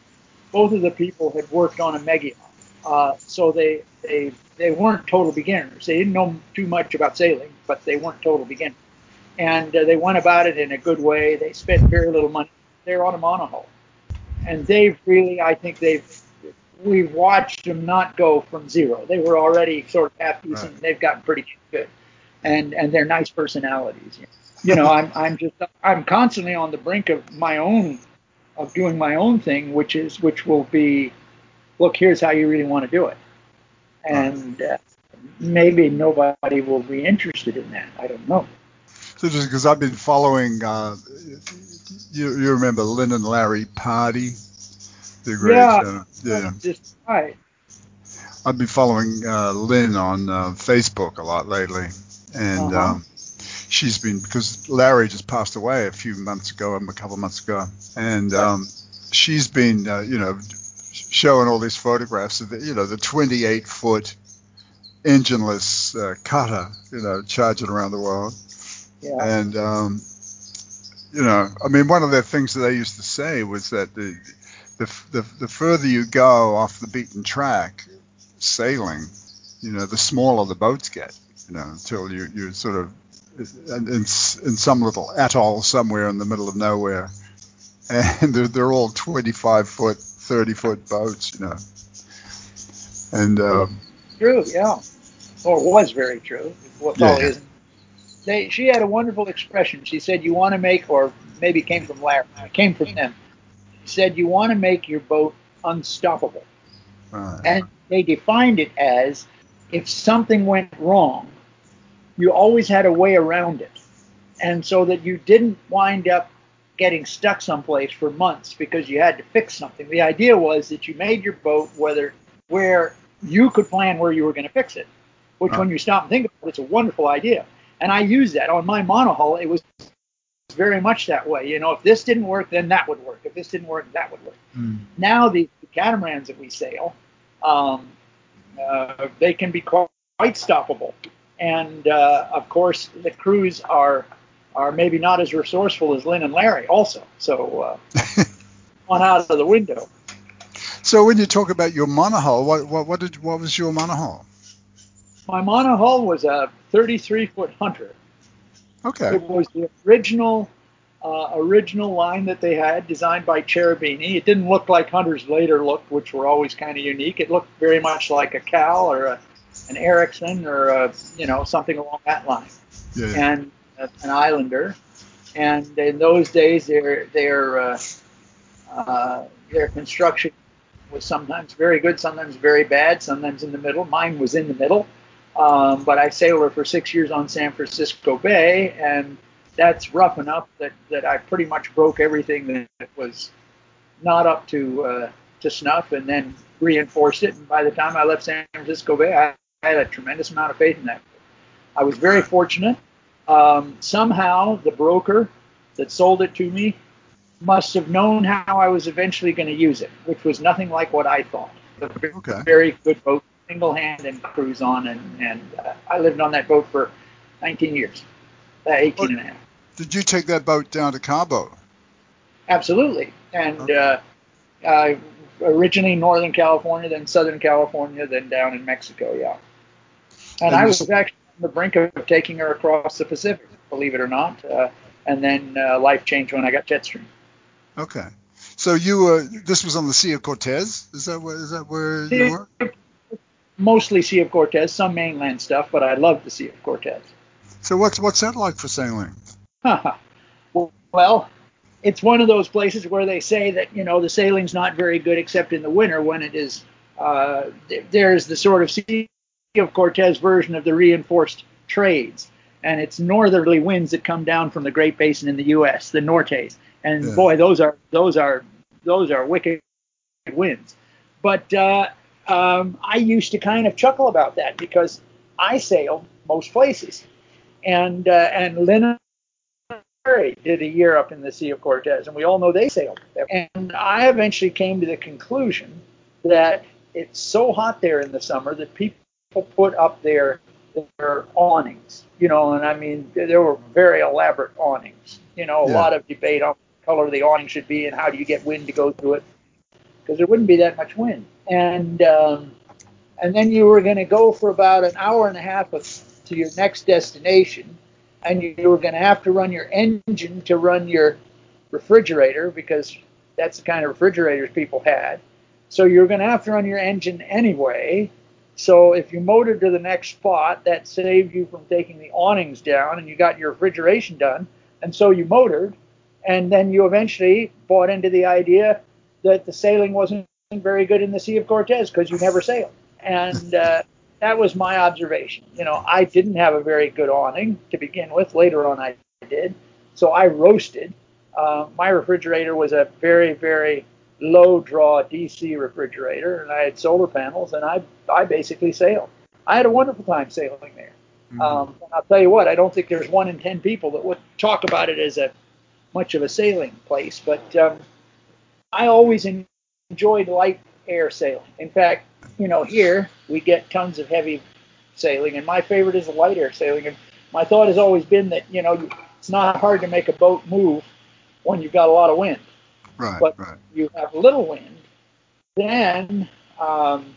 both of the people had worked on a Megia. Uh, so they, they, they weren't total beginners. They didn't know too much about sailing, but they weren't total beginners. And uh, they went about it in a good way. They spent very little money. They're on a monohull, and they've really, I think they've, we've watched them not go from zero. They were already sort of half decent. Right. They've gotten pretty good, and and they're nice personalities. You know, I'm I'm just I'm constantly on the brink of my own, of doing my own thing, which is which will be, look, here's how you really want to do it, and uh, maybe nobody will be interested in that. I don't know. It's interesting because I've been following. Uh, you, you remember Lin and Larry Pardey, the great, yeah, uh, yeah. Just, right. I've been following uh, Lin on uh, Facebook a lot lately, and uh-huh. um, she's been because Larry just passed away a few months ago, a couple of months ago, and right. um, she's been, uh, you know, showing all these photographs of the, you know, the twenty-eight foot engineless uh, cutter, you know, charging around the world. Yeah. And, um, you know, I mean, one of the things that they used to say was that the, the the the further you go off the beaten track sailing, you know, the smaller the boats get, you know, until you, you sort of in, in, in some little atoll somewhere in the middle of nowhere. And they're, they're all twenty-five foot, thirty foot boats, you know. And um, true, yeah. Or was very true. Well, yeah. Probably isn't. They, she had a wonderful expression. She said, you want to make, or maybe came from Larry, came from them. She said, you want to make your boat unstoppable. Right. And they defined it as, if something went wrong, you always had a way around it. And so that you didn't wind up getting stuck someplace for months because you had to fix something. The idea was that you made your boat whether where you could plan where you were going to fix it, which right. when you stop and think about it, it's a wonderful idea. And I use that on my monohull. It was very much that way. You know, if this didn't work, then that would work. If this didn't work, that would work. Mm. Now the, the catamarans that we sail, um, uh, they can be quite, quite stoppable. And, uh, of course, the crews are are maybe not as resourceful as Lin and Larry also. So uh, on out of the window. So when you talk about your monohull, what what, what did what was your monohull? My monohull was a thirty-three foot Hunter. Okay. It was the original uh, original line that they had, designed by Cherubini. It didn't look like Hunter's later looked, which were always kind of unique. It looked very much like a Cal or a, an Ericsson or a, you know, something along that line, yeah, yeah. and uh, an Islander. And in those days, their their uh, uh, their construction was sometimes very good, sometimes very bad, sometimes in the middle. Mine was in the middle. Um, but I sailed her for six years on San Francisco Bay, and that's rough enough that, that I pretty much broke everything that was not up to uh, to snuff, and then reinforced it. And by the time I left San Francisco Bay, I, I had a tremendous amount of faith in that. I was very fortunate. Um, somehow the broker that sold it to me must have known how I was eventually going to use it, which was nothing like what I thought. A very, okay. very good boat. Single hand and cruise on, and and uh, I lived on that boat for nineteen years, uh, eighteen and a half. Did you take that boat down to Cabo? Absolutely. And okay. uh, uh, originally Northern California, then Southern California, then down in Mexico, yeah. And, and I was actually on the brink of taking her across the Pacific, believe it or not. Uh, and then uh, life changed when I got Jetstream. Okay. So you were, this was on the Sea of Cortez? Is that where, is that where you were? Mostly Sea of Cortez, some mainland stuff, but I loved the Sea of Cortez. So what's, what's that like for sailing? Well, it's one of those places where they say that, you know, the sailing's not very good except in the winter when it is, uh, there's the sort of Sea of Cortez version of the reinforced trades. And it's northerly winds that come down from the Great Basin in the U S, the nortes. And yeah. boy, those are those are those are wicked winds. But uh, um, I used to kind of chuckle about that because I sailed most places, and uh, and Lin Pardey did a year up in the Sea of Cortez, and we all know they sailed. And I eventually came to the conclusion that it's so hot there in the summer that people put up their their awnings, you know, and I mean there were very elaborate awnings. You know, a yeah. lot of debate on what color the awning should be and how do you get wind to go through it, because there wouldn't be that much wind. And um, and then you were going to go for about an hour and a half of, to your next destination, and you, you were going to have to run your engine to run your refrigerator, because that's the kind of refrigerators people had. So you're going to have to run your engine anyway. So if you motored to the next spot, that saved you from taking the awnings down, and you got your refrigeration done. And so you motored, and then you eventually bought into the idea that the sailing wasn't very good in the Sea of Cortez because you never sailed. And uh, that was my observation. You know, I didn't have a very good awning to begin with. Later on I did. So I roasted. Uh, my refrigerator was a very, very low-draw D C refrigerator, and I had solar panels, and I, I basically sailed. I had a wonderful time sailing there. Um, I'll tell you what, I don't think there's one in ten people that would talk about it as a much of a sailing place, but um, I always enjoyed light air sailing. In fact, you know, here we get tons of heavy sailing, and my favorite is the light air sailing. And my thought has always been that, you know, it's not hard to make a boat move when you've got a lot of wind. Right, but right. you have little wind, then um,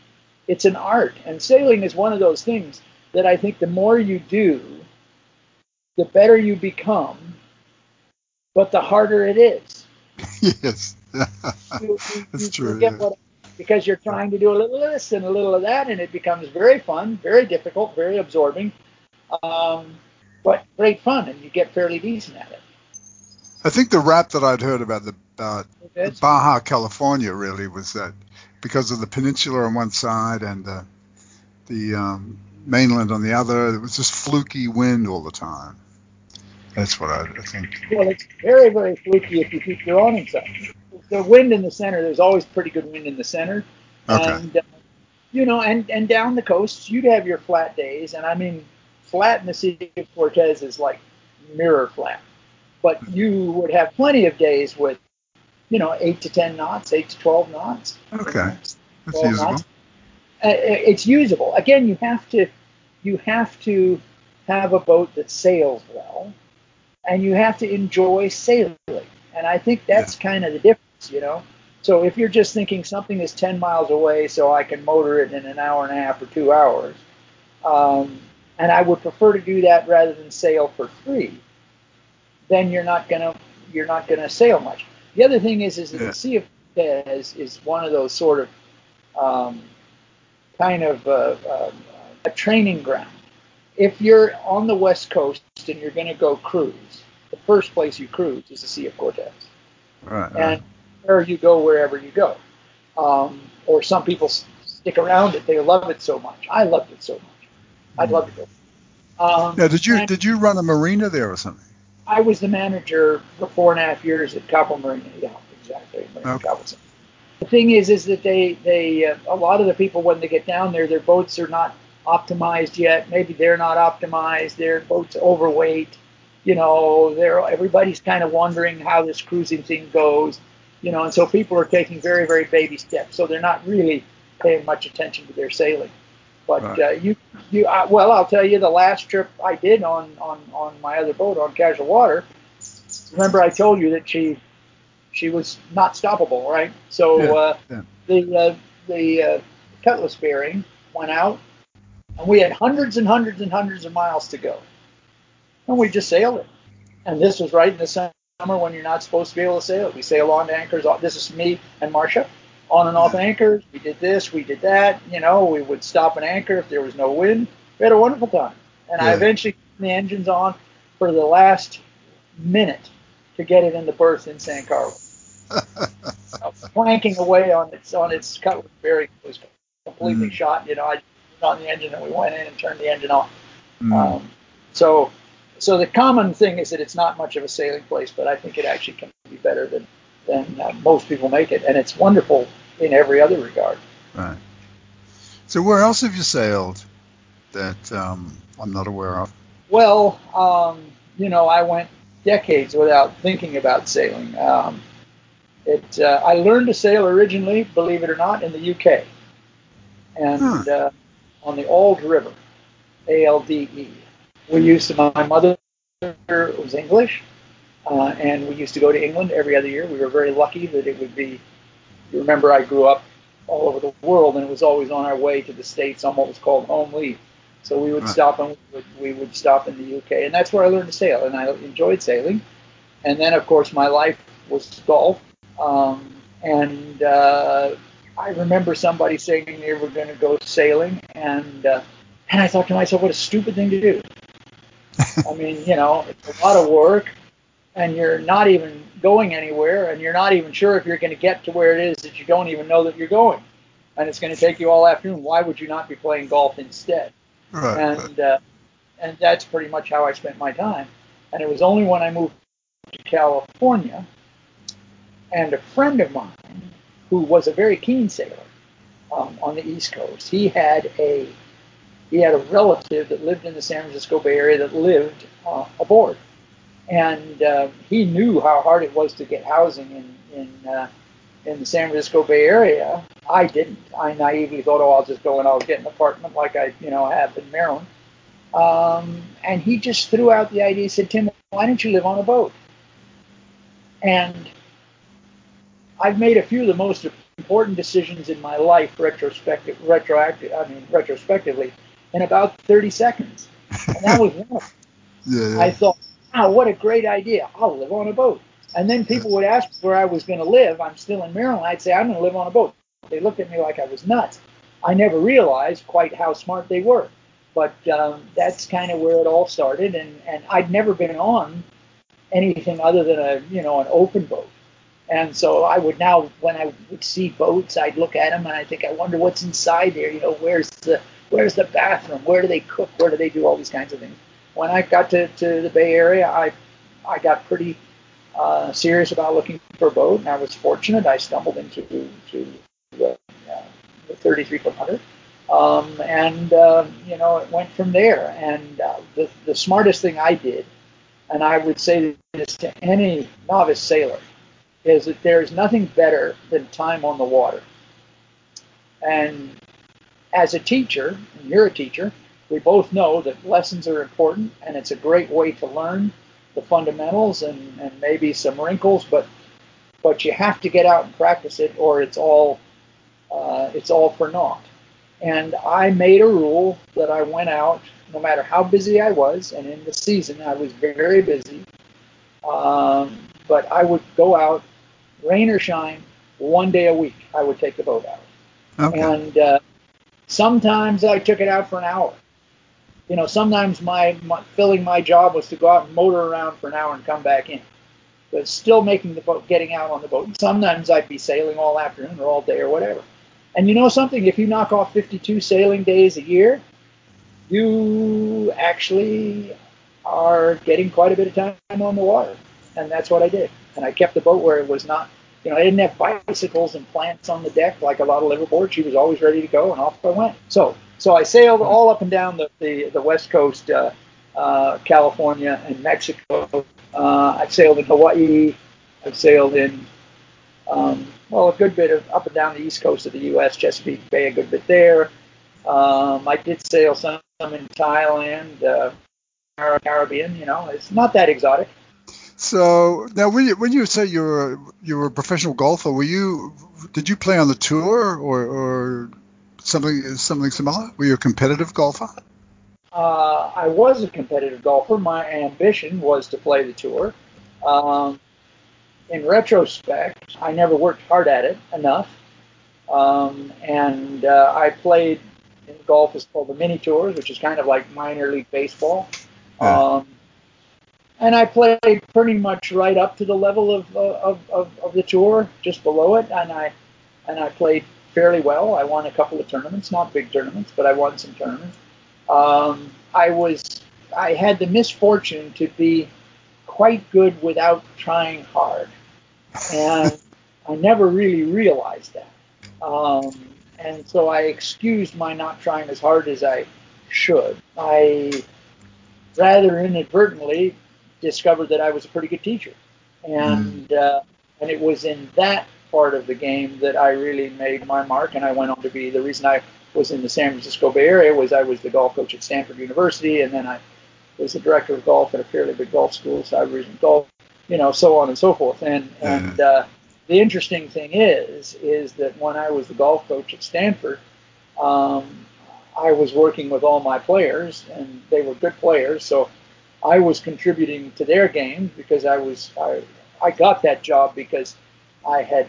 it's an art. And sailing is one of those things that I think the more you do, the better you become, but the harder it is. Yes, you, you, that's you true. Yeah. What, because you're trying to do a little of this and a little of that, and it becomes very fun, very difficult, very absorbing, um, but great fun, and you get fairly decent at it. I think the rap that I'd heard about the, uh, the Baja California really was that because of the peninsula on one side and uh, the... Um, mainland on the other, it was just fluky wind all the time. That's what I, I think. Well, it's very, very fluky if you keep your awnings up. The wind in the center, there's always pretty good wind in the center. Okay. And, uh, you know, and, and down the coast, you'd have your flat days. And I mean, flat in the Sea of Cortez is like mirror flat. But you would have plenty of days with, you know, eight to ten knots, eight to twelve knots. Okay. That's usable. Knots. Uh, it's usable. Again, you have to you have to have a boat that sails well, and you have to enjoy sailing. And I think that's yeah. kind of the difference, you know. So if you're just thinking something is ten miles away, so I can motor it in an hour and a half or two hours, um, and I would prefer to do that rather than sail for free, then you're not gonna you're not gonna sail much. The other thing is is that yeah. the Sea of Cortez is one of those sort of um, kind of uh, uh, a training ground. If you're on the West Coast and you're going to go cruise, the first place you cruise is the Sea of Cortez. Right. And there you go wherever you go. Um, or some people stick around it. They love it so much. I loved it so much. Mm-hmm. I'd love to go. Um, now, did you did you run a marina there or something? I was the manager for four and a half years at Capo Marina. Yeah, exactly. Marina okay. Capo. The thing is, is that they, they uh, a lot of the people, when they get down there, their boats are not optimized yet. Maybe they're not optimized. Their boat's overweight. You know, they're, everybody's kind of wondering how this cruising thing goes. You know, and so people are taking very, very baby steps. So they're not really paying much attention to their sailing. But right. uh, you, you, I, well, I'll tell you, the last trip I did on, on, on my other boat on Casual Water remember I told you that she she was not stoppable, right? So yeah, uh, yeah. the uh, the uh, cutlass bearing went out, and we had hundreds and hundreds and hundreds of miles to go, and we just sailed it. And this was right in the summer when you're not supposed to be able to sail it. We sail on to anchors. This is me and Marcia. On and off anchors, we did this, we did that, you know, we would stop an anchor if there was no wind. We had a wonderful time. And yeah. I eventually turned the engines on for the last minute to get it in the berth in San Carlos. So, planking away on its on its cutlass bearing was completely mm. shot. You know, I just put on the engine and we went in and turned the engine off. Mm. Um, so so the common thing is that it's not much of a sailing place, but I think it actually can be better than than uh, most people make it, and it's wonderful in every other regard. Right. So where else have you sailed that um, I'm not aware of? Well, um, you know, I went decades without thinking about sailing. Um, it uh, I learned to sail originally, believe it or not, in the U K, and huh. uh, on the Alde River, A L D E. We used to, my mother was English, Uh, and we used to go to England every other year. We were very lucky that it would be, you remember I grew up all over the world, and it was always on our way to the States on what was called home leave. So we would right. stop and we would, we would stop in the U K. And that's where I learned to sail, and I enjoyed sailing. And then, of course, my life was golf. Um, and uh, I remember somebody saying they were going to go sailing, and uh, and I thought to myself, what a stupid thing to do. I mean, you know, it's a lot of work. And you're not even going anywhere, and you're not even sure if you're going to get to where it is that you don't even know that you're going. And it's going to take you all afternoon. Why would you not be playing golf instead? Right. And uh, and that's pretty much how I spent my time. And it was only when I moved to California, and a friend of mine, who was a very keen sailor um, on the East Coast, he had a he had a relative that lived in the San Francisco Bay Area that lived uh, aboard. And uh, he knew how hard it was to get housing in in, uh, in the San Francisco Bay Area. I didn't. I naively thought, oh, I'll just go and I'll get an apartment like I, you know, have in Maryland. Um, and he just threw out the idea. He said, Tim, why don't you live on a boat? And I've made a few of the most important decisions in my life retrospective, retroactive, I mean, retrospectively, in about thirty seconds. And that was one of them. Yeah, yeah. I thought, wow, what a great idea. I'll live on a boat. And then people would ask where I was going to live. I'm still in Maryland. I'd say, I'm going to live on a boat. They looked at me like I was nuts. I never realized quite how smart they were. But um, that's kind of where it all started. And, and I'd never been on anything other than a, you know, an open boat. And so I would now, when I would see boats, I'd look at them and I think, I wonder what's inside there. You know, where's the, where's the bathroom? Where do they cook? Where do they do all these kinds of things? When I got to, to the Bay Area, I I got pretty uh, serious about looking for a boat, and I was fortunate. I stumbled into to the, uh, the thirty-three foot Hunter, um, and uh, you know, it went from there. And uh, the the smartest thing I did, and I would say this to any novice sailor, is that there is nothing better than time on the water. And as a teacher, and you're a teacher, we both know that lessons are important, and it's a great way to learn the fundamentals and, and maybe some wrinkles, but but you have to get out and practice it, or it's all uh, it's all for naught. And I made a rule that I went out, no matter how busy I was, and in the season I was very busy, um, but I would go out, rain or shine, one day a week I would take the boat out. Okay. And uh, sometimes I took it out for an hour. You know, sometimes my, my filling my job was to go out and motor around for an hour and come back in, but still making the boat, getting out on the boat. And sometimes I'd be sailing all afternoon or all day or whatever. And you know something? If you knock off fifty-two sailing days a year, you actually are getting quite a bit of time on the water. And that's what I did. And I kept the boat where it was not, you know, I didn't have bicycles and plants on the deck like a lot of liverboards. She was always ready to go, and off I went. So. So I sailed all up and down the, the, the West Coast, uh, uh, California and Mexico. Uh, I've sailed in Hawaii. I've sailed in, um, well, a good bit of up and down the East Coast of the U S, Chesapeake Bay, a good bit there. Um, I did sail some, some in Thailand, uh, Caribbean, you know. It's not that exotic. So now, when you, when you say you were you were a professional golfer, were you did you play on the tour or, or something something similar? Were you a competitive golfer? Uh, I was a competitive golfer. My ambition was to play the tour. Um, in retrospect, I never worked hard at it enough, um, and uh, I played in golf is called the mini tours, which is kind of like minor league baseball. Yeah. Um, And I played pretty much right up to the level of, uh, of, of, of the tour, just below it, and I and I played fairly well. I won a couple of tournaments, not big tournaments, but I won some tournaments. Um, I was I had the misfortune to be quite good without trying hard, and I never really realized that. Um, and so I excused my not trying as hard as I should. I rather inadvertently discovered that I was a pretty good teacher, and uh, and it was in that part of the game that I really made my mark, and I went on to be the reason I was in the San Francisco Bay Area was I was the golf coach at Stanford University, and then I was the director of golf at a fairly big golf school, Saba golf, you know, so on and so forth. And and uh, the interesting thing is is that when I was the golf coach at Stanford, um, I was working with all my players, and they were good players, so I was contributing to their game because I was I, I got that job because I had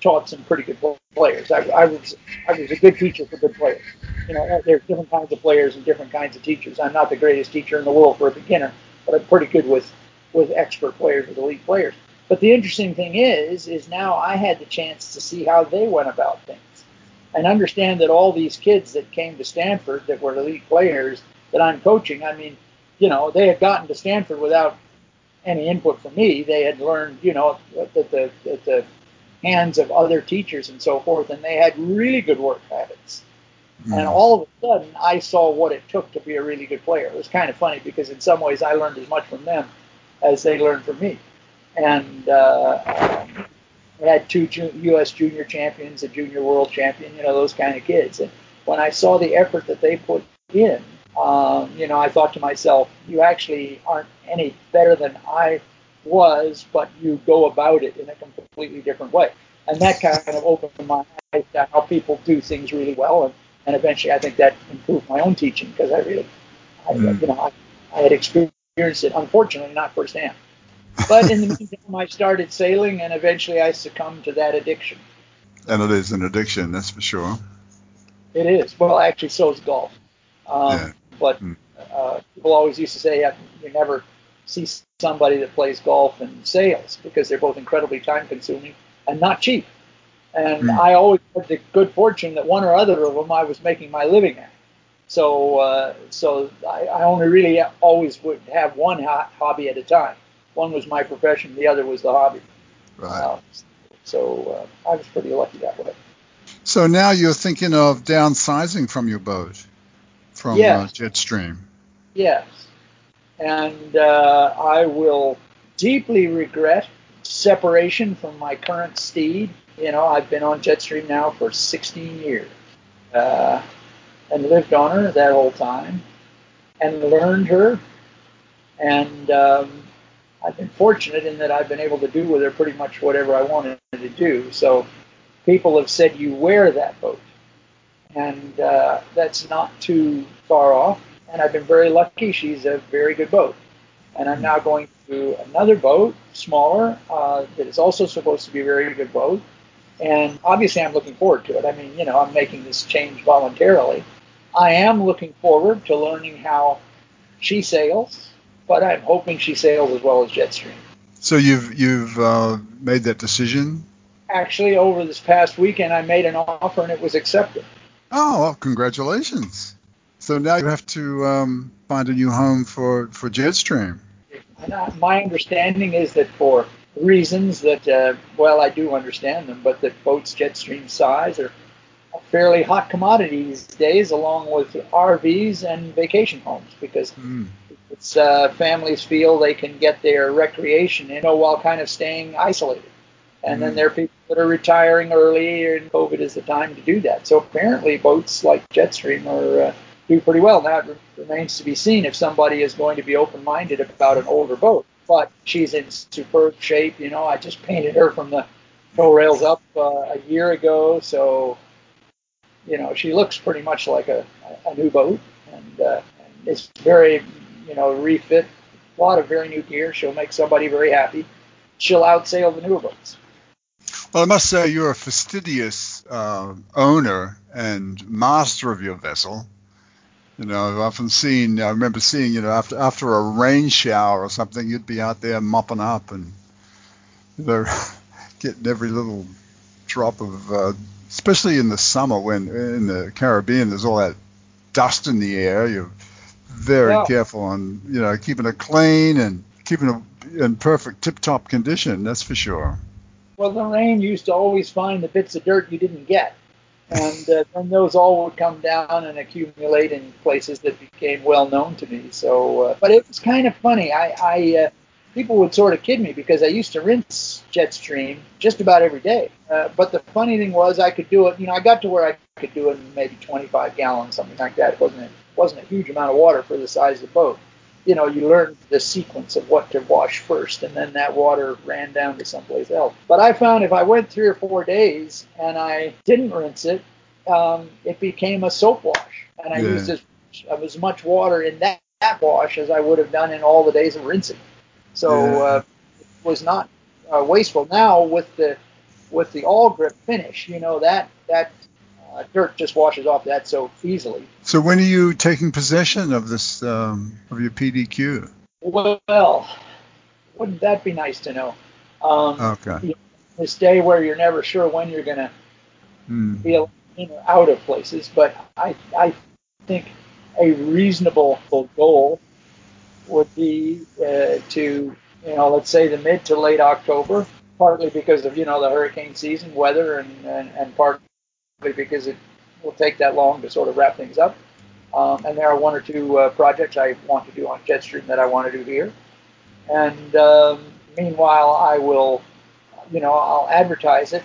taught some pretty good players. I, I was I was a good teacher for good players. You know, there's different kinds of players and different kinds of teachers. I'm not the greatest teacher in the world for a beginner, but I'm pretty good with, with expert players, with elite players. But the interesting thing is, is now I had the chance to see how they went about things and understand that all these kids that came to Stanford that were elite players that I'm coaching, I mean, you know, they had gotten to Stanford without any input from me. They had learned, you know, at the, at the hands of other teachers and so forth, and they had really good work habits. Mm-hmm. And all of a sudden, I saw what it took to be a really good player. It was kind of funny because in some ways I learned as much from them as they learned from me. And uh, I had two U S junior champions, a junior world champion, you know, those kind of kids. And when I saw the effort that they put in, Um, you know, I thought to myself, you actually aren't any better than I was, but you go about it in a completely different way. And that kind of opened my eyes to how people do things really well. And, and eventually I think that improved my own teaching because I really, I, mm. you know, I, I had experienced it, unfortunately, not firsthand. But in the meantime, I started sailing and eventually I succumbed to that addiction. And it is an addiction, that's for sure. It is. Well, actually, so is golf. Um, yeah. But uh, people always used to say yeah, you never see somebody that plays golf and sails because they're both incredibly time-consuming and not cheap. And mm. I always had the good fortune that one or other of them I was making my living at. So uh, so I, I only really always would have one ho- hobby at a time. One was my profession, the other was the hobby. Right. Uh, so uh, I was pretty lucky that way. So now you're thinking of downsizing from your boat. From yes. uh, Jetstream. Yes. And uh, I will deeply regret separation from my current steed. You know, I've been on Jetstream now for sixteen years uh, and lived on her that whole time and learned her. And um, I've been fortunate in that I've been able to do with her pretty much whatever I wanted to do. So people have said, you wear that boat. And uh, that's not too far off. And I've been very lucky. She's a very good boat. And I'm now going to another boat, smaller, uh, that is also supposed to be a very good boat. And obviously I'm looking forward to it. I mean, you know, I'm making this change voluntarily. I am looking forward to learning how she sails, but I'm hoping she sails as well as Jetstream. So you've, you've uh, made that decision? Actually, over this past weekend, I made an offer and it was accepted. Oh, well, congratulations. So now you have to um, find a new home for, for Jetstream. My understanding is that for reasons that, uh, well, I do understand them, but that boats Jetstream size are a fairly hot commodity these days, along with R Vs and vacation homes, because mm. it's uh, families feel they can get their recreation, you know, while kind of staying isolated. And then there are people that are retiring early, and COVID is the time to do that. So apparently boats like Jetstream are, uh, do pretty well. Now it remains to be seen if somebody is going to be open-minded about an older boat. but she's in superb shape. You know, I just painted her from the toe rails up uh, a year ago, so you know she looks pretty much like a, a new boat, and, uh, and it's very you know refit, a lot of very new gear. She'll make somebody very happy. She'll outsail the newer boats. Well, I must say you're a fastidious uh, owner and master of your vessel. You know, I've often seen, I remember seeing, you know, after after a rain shower or something, you'd be out there mopping up and, you know, getting every little drop of, uh, especially in the summer when in the Caribbean, there's all that dust in the air. You're very yeah. careful on, you know, keeping it clean and keeping it in perfect tip-top condition, that's for sure. Well, the rain used to always find the bits of dirt you didn't get. And uh, then those all would come down and accumulate in places that became well known to me. So, uh, but it was kind of funny. I, I uh, people would sort of kid me because I used to rinse Jetstream just about every day. Uh, but the funny thing was, I could do it. You know, I got to where I could do it in maybe twenty-five gallons, something like that. It wasn't it wasn't a huge amount of water for the size of the boat. You know, you learned the sequence of what to wash first, and then that water ran down to someplace else. But I found if I went three or four days and I didn't rinse it, um, it became a soap wash. And I yeah. used as, as much water in that, that wash as I would have done in all the days of rinsing. So yeah. uh, it was not uh, wasteful. Now with the with the all grip finish, you know, that that uh, dirt just washes off that soap easily. So when are you taking possession of this, um, of your P D Q? Well, wouldn't that be nice to know? Um, okay. You know, this day where you're never sure when you're going to mm. be in or out of places, but I, I think a reasonable goal would be uh, to, you know, let's say the mid to late October, partly because of, you know, the hurricane season, weather, and, and, and partly because it will take that long to sort of wrap things up. Um, and there are one or two uh, projects I want to do on Jetstream that I want to do here. And um, meanwhile, I will, you know, I'll advertise it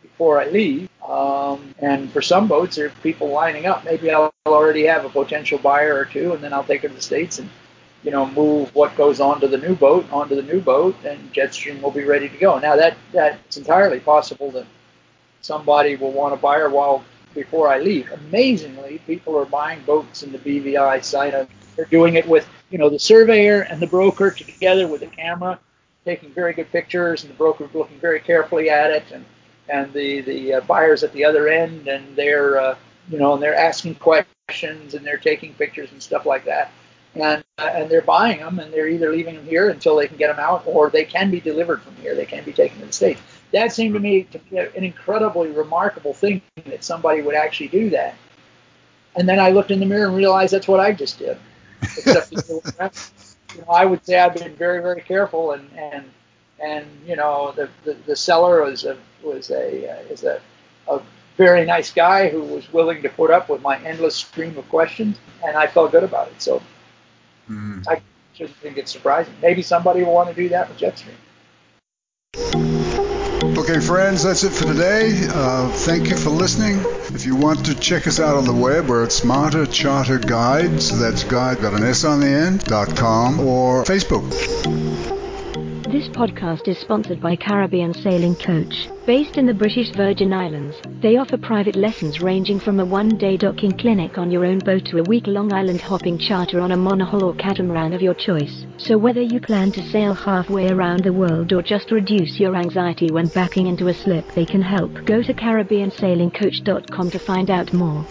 before I leave. Um, and for some boats, there are people lining up. Maybe I'll already have a potential buyer or two, and then I'll take it to the States and, you know, move what goes onto the new boat, onto the new boat, and Jetstream will be ready to go. Now, that that's entirely possible that somebody will want a buyer while before I leave. Amazingly, people are buying boats in the B V I site. They're doing it with, you know, the surveyor and the broker together with a camera, taking very good pictures, and the broker looking very carefully at it, and and the the uh, buyers at the other end, and they're uh, you know, and they're asking questions, and they're taking pictures and stuff like that, and uh, and they're buying them, and they're either leaving them here until they can get them out, or they can be delivered from here. They can be taken to the States. That seemed to me to be an incredibly remarkable thing that somebody would actually do that. And then I looked in the mirror and realized that's what I just did. Except that, you know, I would say I've been very, very careful, and and, and you know the, the, the seller was a was a uh, is a, a very nice guy who was willing to put up with my endless stream of questions, and I felt good about it. So mm. I shouldn't think it's surprising. Maybe somebody will want to do that with Jetstream. Okay, friends, that's it for today. Uh, thank you for listening. If you want to check us out on the web, we're at Smarter Charter Guide, so that's guide got an S on the end, dot com, or Facebook. This podcast is sponsored by Caribbean Sailing Coach. Based in the British Virgin Islands, they offer private lessons ranging from a one-day docking clinic on your own boat to a week-long island hopping charter on a monohull or catamaran of your choice. So whether you plan to sail halfway around the world or just reduce your anxiety when backing into a slip, they can help. Go to Caribbean Sailing Coach dot com to find out more.